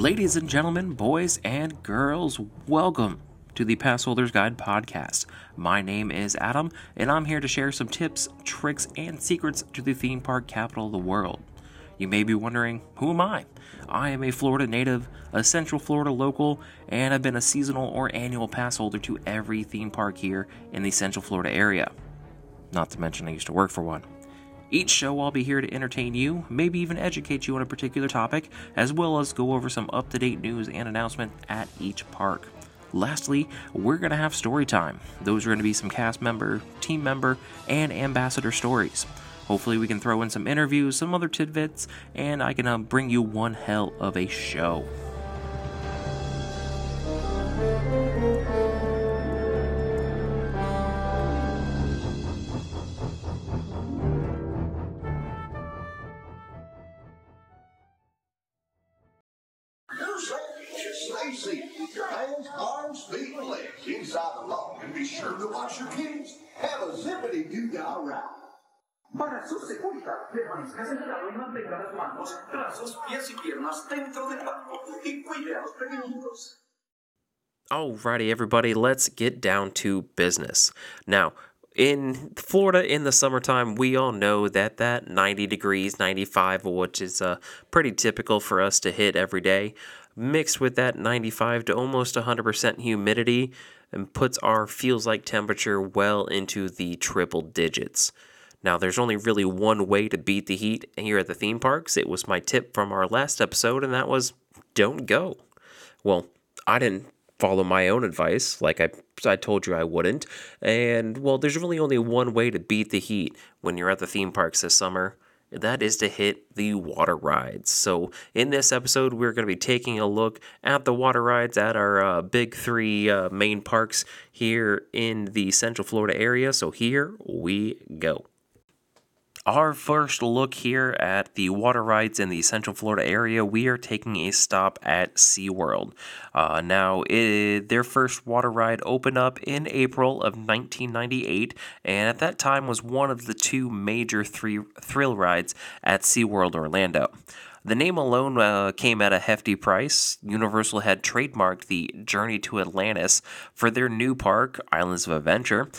Ladies and gentlemen, boys and girls, welcome to the Passholder's Guide podcast. My name is Adam, and I'm here to share some tips, tricks, and secrets to the theme park capital of the world. You may be wondering, who am I? I am a Florida native, a Central Florida local, and I've been a seasonal or annual passholder to every theme park here in the Central Florida area. Not to mention I used to work for one. Each show I'll be here to entertain you, maybe even educate you on a particular topic, as well as go over some up-to-date news and announcement at each park. Lastly, we're going to have story time. Those are going to be some cast member, team member, and ambassador stories. Hopefully we can throw in some interviews, some other tidbits, and I can bring you one hell of a show. Para su seguridad, permanezca sentado y mantenga las manos, brazos, pies y piernas dentro del barco y cuide a los pequeñitos. Alrighty, everybody, let's get down to business. Now, in Florida in the summertime, we all know that 90 degrees, 95, which is pretty typical for us to hit every day, mixed with that 95 to almost 100% humidity, and puts our feels-like temperature well into the triple digits. Now, there's only really one way to beat the heat here at the theme parks. It was my tip from our last episode, and that was don't go. Well, I didn't follow my own advice, like I told you I wouldn't. And, well, there's really only one way to beat the heat when you're at the theme parks this summer. That is to hit the water rides. So in this episode, we're going to be taking a look at the water rides at our big three main parks here in the Central Florida area. So here we go. Our first look here at the water rides in the Central Florida area, we are taking a stop at SeaWorld. Their first water ride opened up in April of 1998, and at that time was one of the two major thrill rides at SeaWorld Orlando. The name alone came at a hefty price. Universal had trademarked the Journey to Atlantis for their new park, Islands of Adventure.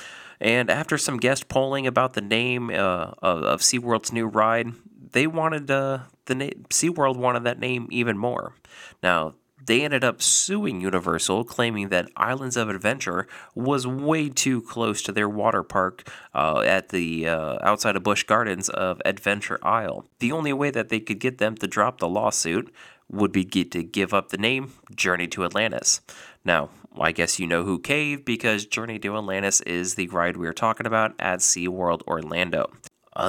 And after some guest polling about the name of SeaWorld's new ride, they wanted SeaWorld wanted that name even more. Now, they ended up suing Universal, claiming that Islands of Adventure was way too close to their water park at the outside of Busch Gardens of Adventure Isle. The only way that they could get them to drop the lawsuit would be to give up the name Journey to Atlantis. Now, I guess you know who caved, because Journey to Atlantis is the ride we are talking about at SeaWorld Orlando.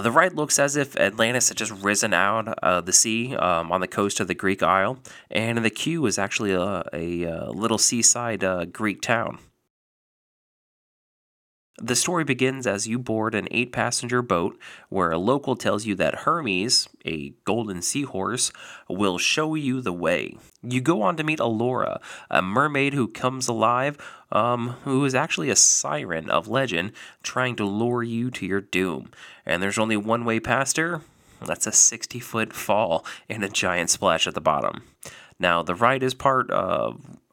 The ride looks as if Atlantis had just risen out of the sea on the coast of the Greek Isle, and the queue is actually a little seaside Greek town. The story begins as you board an 8-passenger boat where a local tells you that Hermes, a golden seahorse, will show you the way. You go on to meet Allura, a mermaid who comes alive, who is actually a siren of legend trying to lure you to your doom. And there's only one way past her. That's a 60-foot fall and a giant splash at the bottom. Now, the ride is part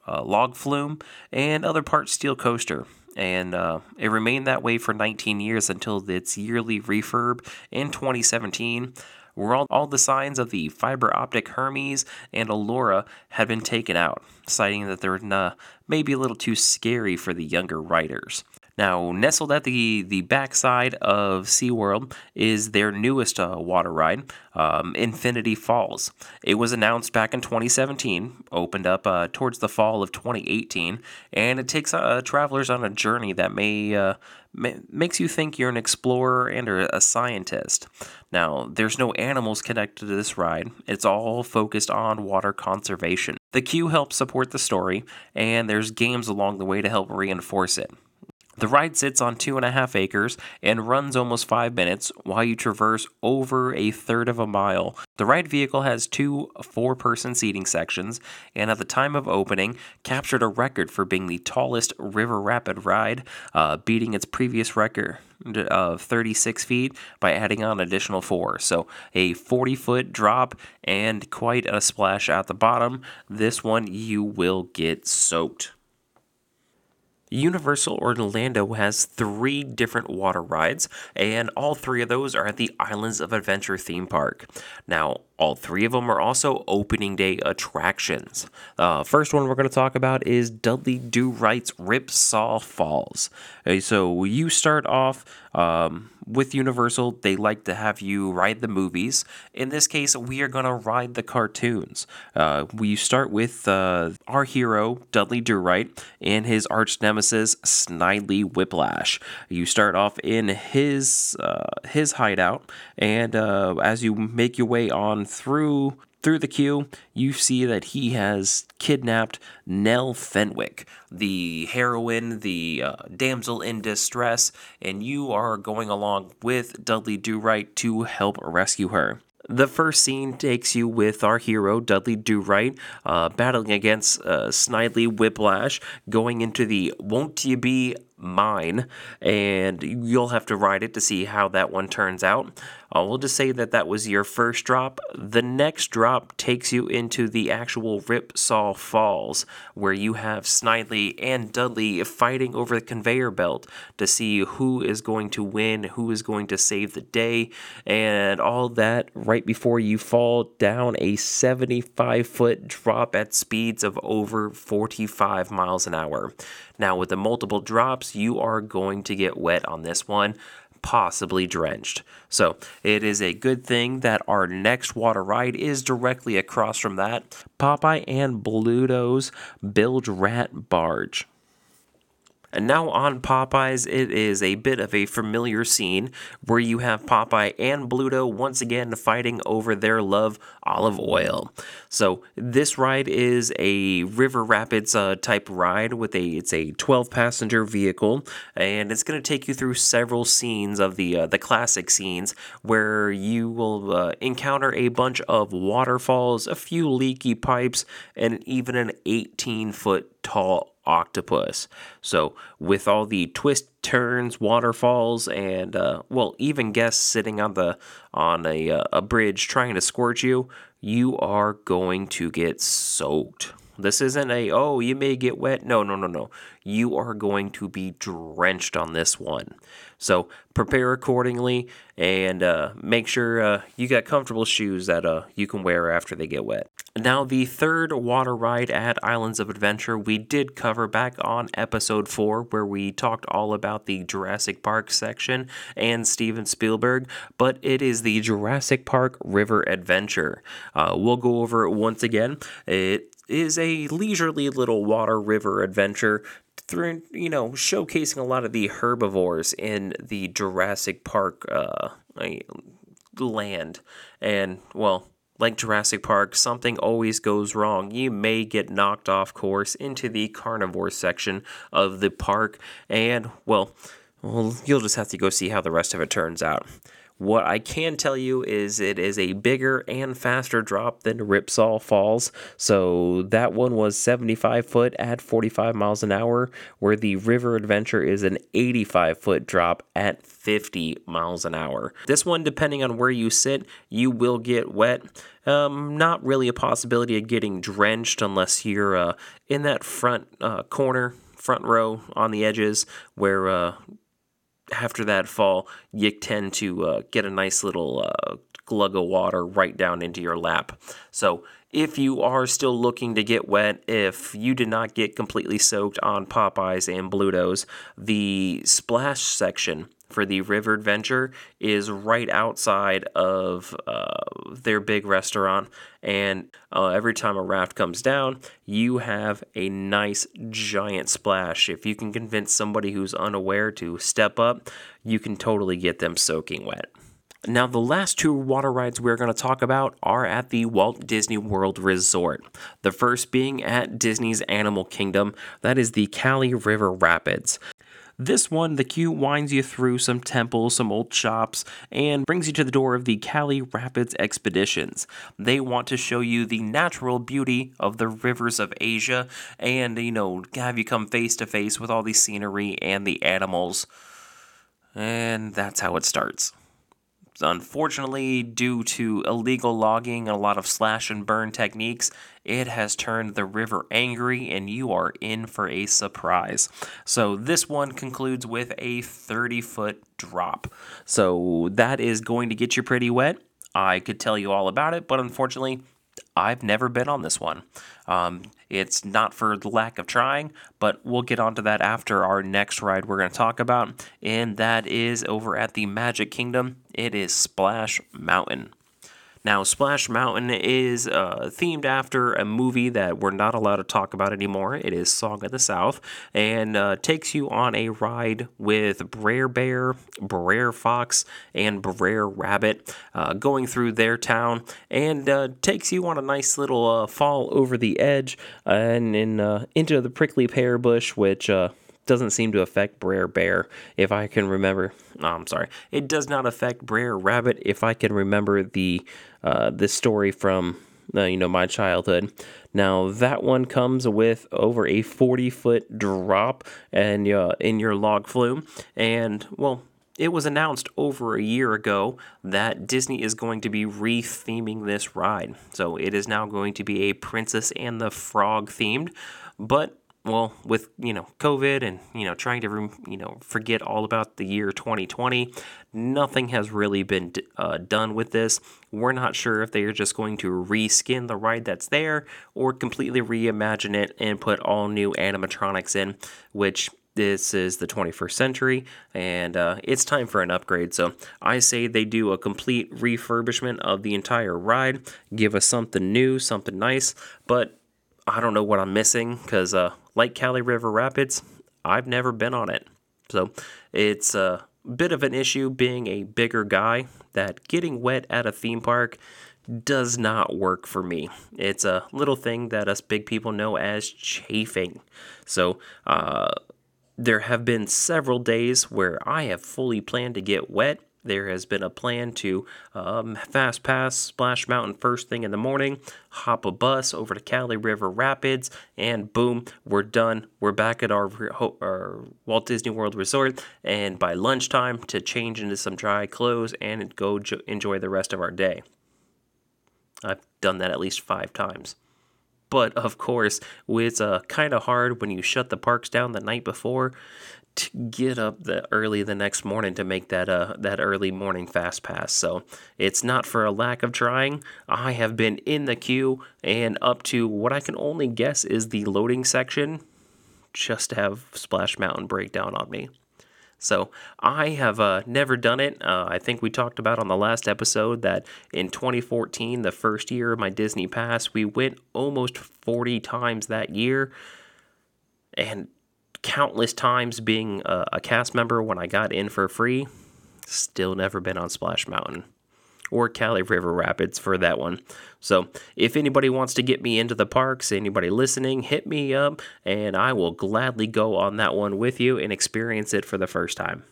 log flume and other part steel coaster. And it remained that way for 19 years until its yearly refurb in 2017, where all the signs of the fiber optic Hermes and Allura had been taken out, citing that they're maybe a little too scary for the younger riders. Now, nestled at the backside of SeaWorld is their newest water ride, Infinity Falls. It was announced back in 2017, opened up towards the fall of 2018, and it takes travelers on a journey that makes you think you're an explorer and a scientist. Now, there's no animals connected to this ride. It's all focused on water conservation. The queue helps support the story, and there's games along the way to help reinforce it. The ride sits on 2.5 acres and runs almost 5 minutes while you traverse over 1/3 of a mile. The ride vehicle has 2 4-person seating sections and at the time of opening captured a record for being the tallest river rapid ride, beating its previous record of 36 feet by adding on an additional 4. So a 40-foot drop and quite a splash at the bottom. This one you will get soaked. Universal Orlando has 3 different water rides, and all 3 of those are at the Islands of Adventure theme park. Now, all 3 of them are also opening day attractions. First one we're going to talk about is Dudley Do-Right's Ripsaw Falls. Okay, so you start off with Universal. They like to have you ride the movies. In this case, we are going to ride the cartoons. We start with our hero, Dudley Do-Right, and his arch nemesis, Snidely Whiplash. You start off in his hideout, and as you make your way on through the queue, you see that he has kidnapped Nell Fenwick, the heroine, the damsel in distress, and you are going along with Dudley Do-Right to help rescue her. The first scene takes you with our hero, Dudley Do-Right, battling against Snidely Whiplash, going into the Won't You Be Mine, and you'll have to ride it to see how that one turns out. We'll just say that was your first drop. The next drop takes you into the actual Ripsaw Falls, where you have Snidely and Dudley fighting over the conveyor belt to see who is going to win, who is going to save the day, and all that right before you fall down a 75-foot drop at speeds of over 45 miles an hour. Now, with the multiple drops, you are going to get wet on this one, possibly drenched. So it is a good thing that our next water ride is directly across from that, Popeye and Bluto's Bilge Rat Barge. And now on Popeye's, it is a bit of a familiar scene where you have Popeye and Bluto once again fighting over their love, olive oil. So this ride is a River Rapids type ride with it's a 12-passenger vehicle, and it's going to take you through several scenes of the classic scenes where you will encounter a bunch of waterfalls, a few leaky pipes, and even an 18-foot tall octopus. So with all the twists, turns, waterfalls, and even guests sitting on a bridge trying to squirt you are going to get soaked. This isn't you may get wet. No. You are going to be drenched on this one. So prepare accordingly and make sure you got comfortable shoes that you can wear after they get wet. Now, the third water ride at Islands of Adventure we did cover back on episode 4, where we talked all about the Jurassic Park section and Steven Spielberg, but it is the Jurassic Park River Adventure. We'll go over it once again. It is a leisurely little water river adventure through, showcasing a lot of the herbivores in the Jurassic Park land. And, like Jurassic Park, something always goes wrong. You may get knocked off course into the carnivore section of the park, and, you'll just have to go see how the rest of it turns out. What I can tell you is it is a bigger and faster drop than Ripsaw Falls. So that one was 75-foot at 45 miles an hour, where the River Adventure is an 85-foot drop at 50 miles an hour. This one, depending on where you sit, you will get wet. Not really a possibility of getting drenched unless you're in that front row on the edges where... After that fall, you tend to get a nice little glug of water right down into your lap. So if you are still looking to get wet, if you did not get completely soaked on Popeye's and Bluto's, the splash section for the River Adventure is right outside of their big restaurant, and every time a raft comes down, you have a nice giant splash. If you can convince somebody who's unaware to step up, you can totally get them soaking wet. Now, the last 2 water rides we're going to talk about are at the Walt Disney World Resort. The first being at Disney's Animal Kingdom, that is the Kali River Rapids. This one, the queue winds you through some temples, some old shops, and brings you to the door of the Kali Rapids Expeditions. They want to show you the natural beauty of the rivers of Asia and, you know, have you come face to face with all the scenery and the animals. And that's how it starts. Unfortunately, due to illegal logging and a lot of slash and burn techniques, it has turned the river angry, and you are in for a surprise. So this one concludes with a 30-foot drop. So that is going to get you pretty wet. I could tell you all about it, but unfortunately, I've never been on this one. It's not for the lack of trying, but we'll get onto that after our next ride we're going to talk about, and that is over at the Magic Kingdom. It is Splash Mountain. Now, Splash Mountain is themed after a movie that we're not allowed to talk about anymore. It is Song of the South, and takes you on a ride with Brer Bear, Brer Fox, and Brer Rabbit going through their town, and takes you on a nice little fall over the edge and into the prickly pear bush, which doesn't seem to affect Brer Bear, if I can remember. No, I'm sorry. It does not affect Brer Rabbit, if I can remember the story from my childhood. Now, that one comes with over a 40-foot drop and in your log flume, and well, it was announced over a year ago that Disney is going to be re-theming this ride, so it is now going to be a Princess and the Frog themed, but well, with, COVID and, trying to, forget all about the year 2020, nothing has really been done with this. We're not sure if they are just going to reskin the ride that's there or completely reimagine it and put all new animatronics in, which this is the 21st century, and it's time for an upgrade. So I say they do a complete refurbishment of the entire ride, give us something new, something nice, but I don't know what I'm missing because, like Kali River Rapids, I've never been on it. So it's a bit of an issue being a bigger guy that getting wet at a theme park does not work for me. It's a little thing that us big people know as chafing. So there have been several days where I have fully planned to get wet. There has been a plan to fast pass Splash Mountain first thing in the morning, hop a bus over to Kali River Rapids, and boom, we're done. We're back at our Walt Disney World Resort, and by lunchtime to change into some dry clothes and go enjoy the rest of our day. I've done that at least 5 times. But, of course, it's kind of hard when you shut the parks down the night before to get up early the next morning to make that early morning fast pass. So it's not for a lack of trying. I have been in the queue and up to what I can only guess is the loading section just to have Splash Mountain break down on me. So I have never done it. I think we talked about on the last episode that in 2014, the first year of my Disney Pass, we went almost 40 times that year, and countless times being a cast member when I got in for free. Still never been on Splash Mountain or Kali River Rapids for that one. So if anybody wants to get me into the parks, anybody listening, hit me up and I will gladly go on that one with you and experience it for the first time.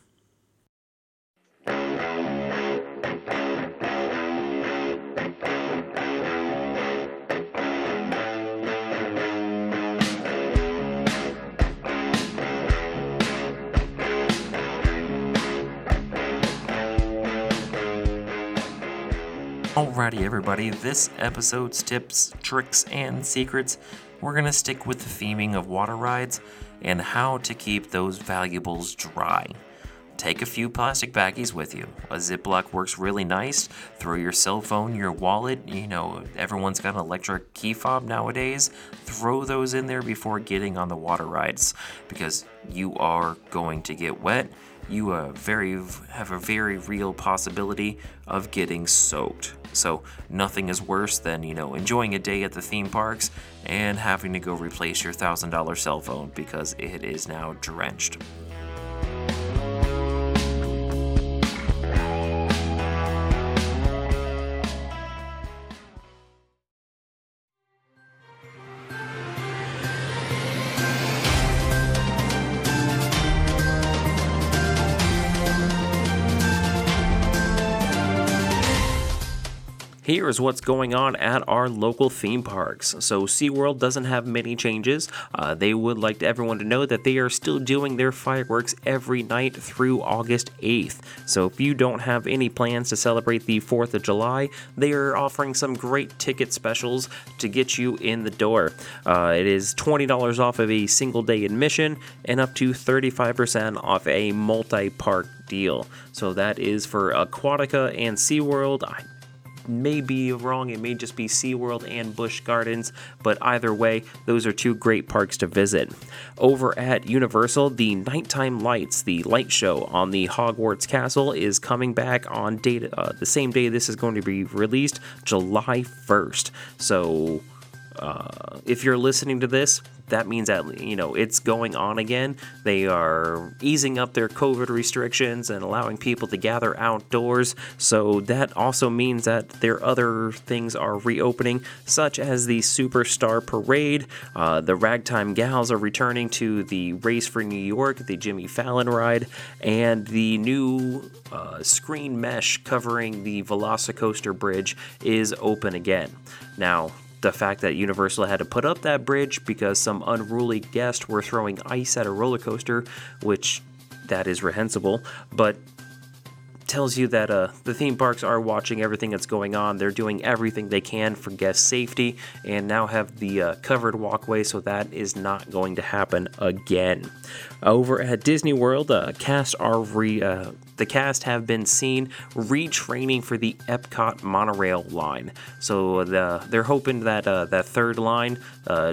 Alrighty everybody, this episode's tips, tricks, and secrets, we're going to stick with the theming of water rides and how to keep those valuables dry. Take a few plastic baggies with you. A Ziploc works really nice. Throw your cell phone, your wallet, everyone's got an electric key fob nowadays. Throw those in there before getting on the water rides because you are going to get wet. You have a very real possibility of getting soaked. So nothing is worse than, enjoying a day at the theme parks and having to go replace your $1,000 cell phone because it is now drenched. Here is what's going on at our local theme parks. So SeaWorld doesn't have many changes. They would like everyone to know that they are still doing their fireworks every night through August 8th. So if you don't have any plans to celebrate the 4th of July, they are offering some great ticket specials to get you in the door. It is $20 off of a single day admission and up to 35% off a multi-park deal. So that is for Aquatica and SeaWorld. I may be wrong, it may just be SeaWorld and Busch Gardens, but either way, those are two great parks to visit. Over at Universal, the nighttime lights, the light show on the Hogwarts Castle is coming back on the same day this is going to be released, July 1st. So if you're listening to this, that means that, you know, it's going on again. They are easing up their COVID restrictions and allowing people to gather outdoors. So that also means that their other things are reopening, such as the Superstar Parade. The Ragtime Gals are returning to the Race for New York, the Jimmy Fallon Ride, and the new screen mesh covering the Velocicoaster bridge is open again. Now, the fact that Universal had to put up that bridge because some unruly guests were throwing ice at a roller coaster, which that is reprehensible, but tells you that the theme parks are watching everything that's going on. They're doing everything they can for guest safety and now have the covered walkway, so that is not going to happen again. Over at Disney World, the cast have been seen retraining for the Epcot monorail line. So they're hoping that that third line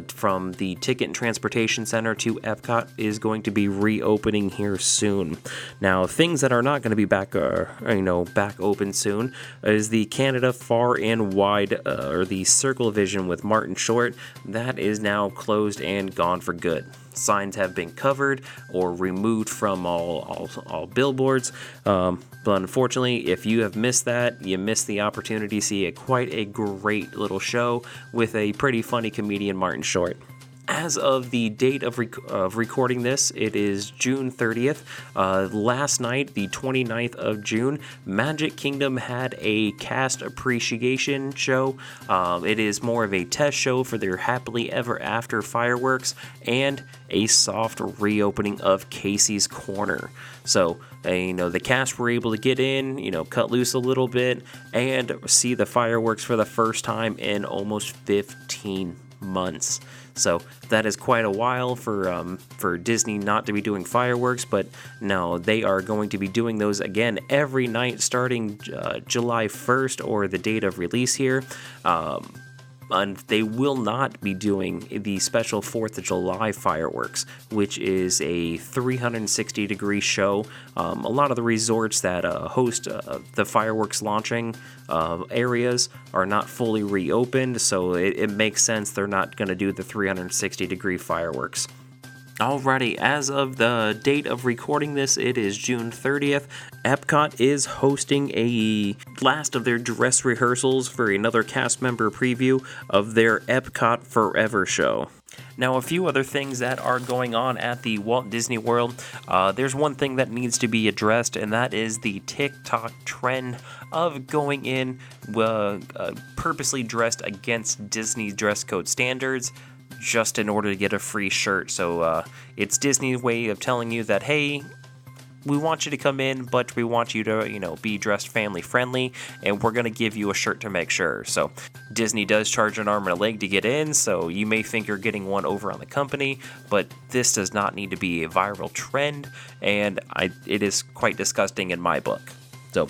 from the Ticket and Transportation Center to Epcot is going to be reopening here soon. Now, things that are not going to be back open soon is the Canada Far and Wide, or the Circle Vision with Martin Short. That is now closed and gone for good. Signs have been covered or removed from all billboards, but unfortunately, if you have missed that, you missed the opportunity to see quite a great little show with a pretty funny comedian, Martin Short. As of the date of recording this, it is June 30th. Last night, the 29th of June, Magic Kingdom had a cast appreciation show. It is more of a test show for their Happily Ever After fireworks and a soft reopening of Casey's Corner. So, the cast were able to get in, cut loose a little bit, and see the fireworks for the first time in almost 15 months. So that is quite a while for Disney not to be doing fireworks, but no, they are going to be doing those again every night starting July 1st or the date of release here. And they will not be doing the special 4th of July fireworks, which is a 360-degree show. A lot of the resorts that host the fireworks launching areas are not fully reopened, so it makes sense they're not going to do the 360-degree fireworks. Alrighty, as of the date of recording this, it is June 30th. Epcot is hosting a last of their dress rehearsals for another cast member preview of their Epcot Forever show. Now, a few other things that are going on at the Walt Disney World. There's one thing that needs to be addressed, and that is the TikTok trend of going in purposely dressed against Disney dress code standards, just in order to get a free shirt. So it's Disney's way of telling you that, hey, we want you to come in, but we want you to, be dressed family friendly, and we're going to give you a shirt to make sure. So Disney does charge an arm and a leg to get in, so you may think you're getting one over on the company, but this does not need to be a viral trend, and it is quite disgusting in my book. So,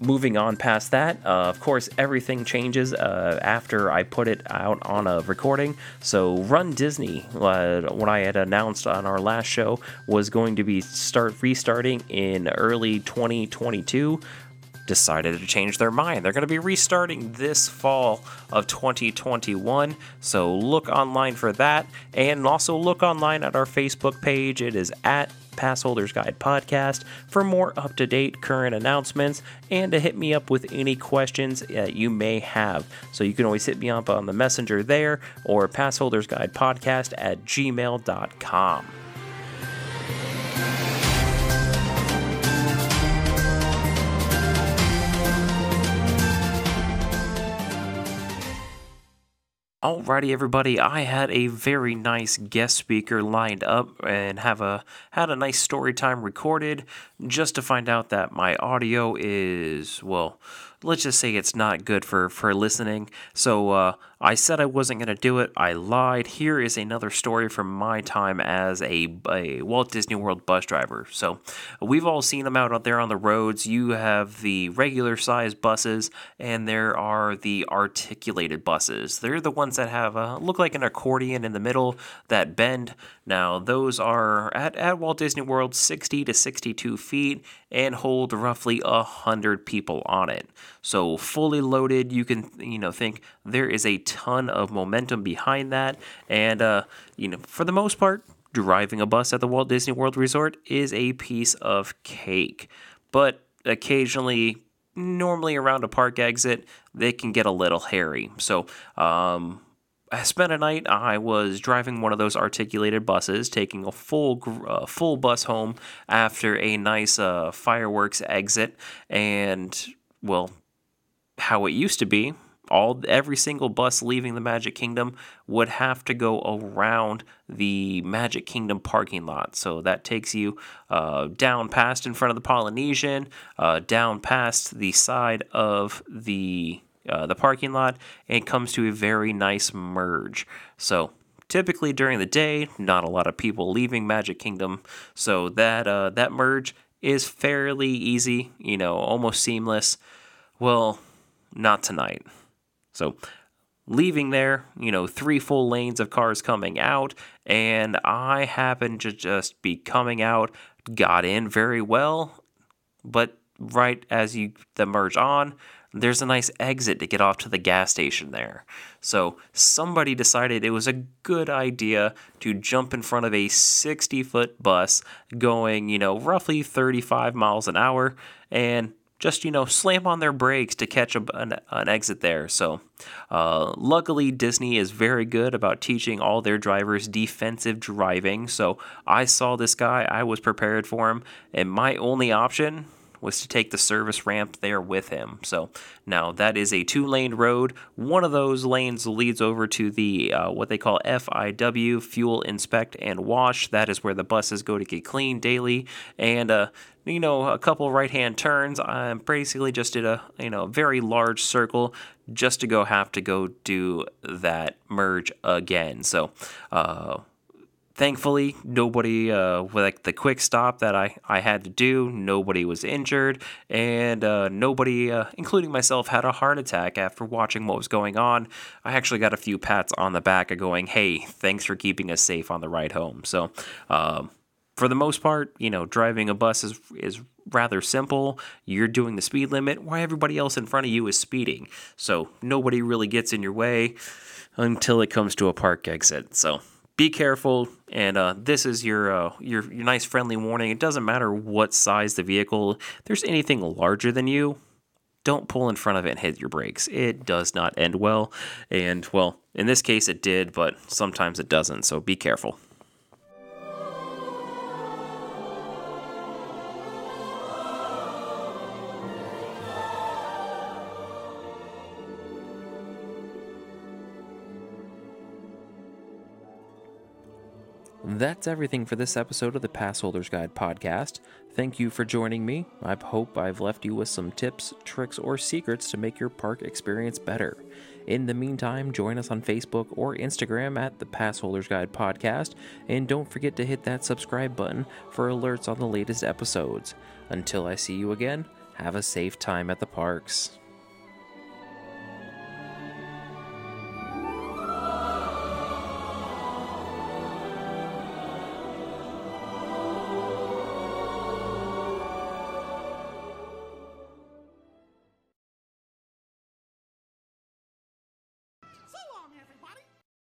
moving on past that, of course, everything changes after I put it out on a recording. So Run Disney, when I had announced on our last show, was going to be restarting in early 2022. Decided to change their mind. They're going to be restarting this fall of 2021, so look online for that, and also look online at our Facebook page. It is at Passholders Guide Podcast for more up-to-date current announcements and to hit me up with any questions that you may have. So you can always hit me up on the messenger there or passholdersguidepodcast@gmail.com. Alrighty, everybody, I had a very nice guest speaker lined up and had a nice story time recorded, just to find out that my audio is, well, let's just say it's not good for listening. So I said I wasn't going to do it. I lied. Here is another story from my time as a Walt Disney World bus driver. So we've all seen them out there on the roads. You have the regular size buses, and there are the articulated buses. They're the ones that have look like an accordion in the middle that bend. Now, those are at Walt Disney World 60 to 62 feet and hold roughly 100 people on it. So fully loaded, you can think there is a ton of momentum behind that, and for the most part, driving a bus at the Walt Disney World Resort is a piece of cake. But occasionally, normally around a park exit, they can get a little hairy. So I spent a night. I was driving one of those articulated buses, taking a full bus home after a nice fireworks exit, and well, how it used to be, every single bus leaving the Magic Kingdom would have to go around the Magic Kingdom parking lot. So that takes you down past in front of the Polynesian, down past the side of the parking lot, and comes to a very nice merge. So typically during the day, not a lot of people leaving Magic Kingdom, so that merge is fairly easy, almost seamless. Well, not tonight. So leaving there, three full lanes of cars coming out, and I happened to just be coming out, got in very well, but right as the merge on, there's a nice exit to get off to the gas station there. So somebody decided it was a good idea to jump in front of a 60-foot bus going, roughly 35 miles an hour, and just, slam on their brakes to catch an exit there. So luckily, Disney is very good about teaching all their drivers defensive driving. So I saw this guy. I was prepared for him. And my only option was to take the service ramp there with him. So now that is a 2-lane road. One of those lanes leads over to the what they call FIW, Fuel Inspect and Wash. That is where the buses go to get clean daily. And a couple right-hand turns. I basically just did a very large circle just to have to go do that merge again. So thankfully, nobody, like the quick stop that I had to do, nobody was injured, and nobody, including myself, had a heart attack after watching what was going on. I actually got a few pats on the back of going, hey, thanks for keeping us safe on the ride home. So for the most part, driving a bus is rather simple. You're doing the speed limit while everybody else in front of you is speeding. So nobody really gets in your way until it comes to a park exit. So be careful, and this is your nice friendly warning. It doesn't matter what size the vehicle. If there's anything larger than you, don't pull in front of it and hit your brakes. It does not end well, and, well, in this case it did, but sometimes it doesn't, so be careful. That's everything for this episode of the Passholder's Guide podcast. Thank you for joining me. I hope I've left you with some tips, tricks, or secrets to make your park experience better. In the meantime, join us on Facebook or Instagram at the Passholder's Guide podcast, and don't forget to hit that subscribe button for alerts on the latest episodes. Until I see you again, have a safe time at the parks.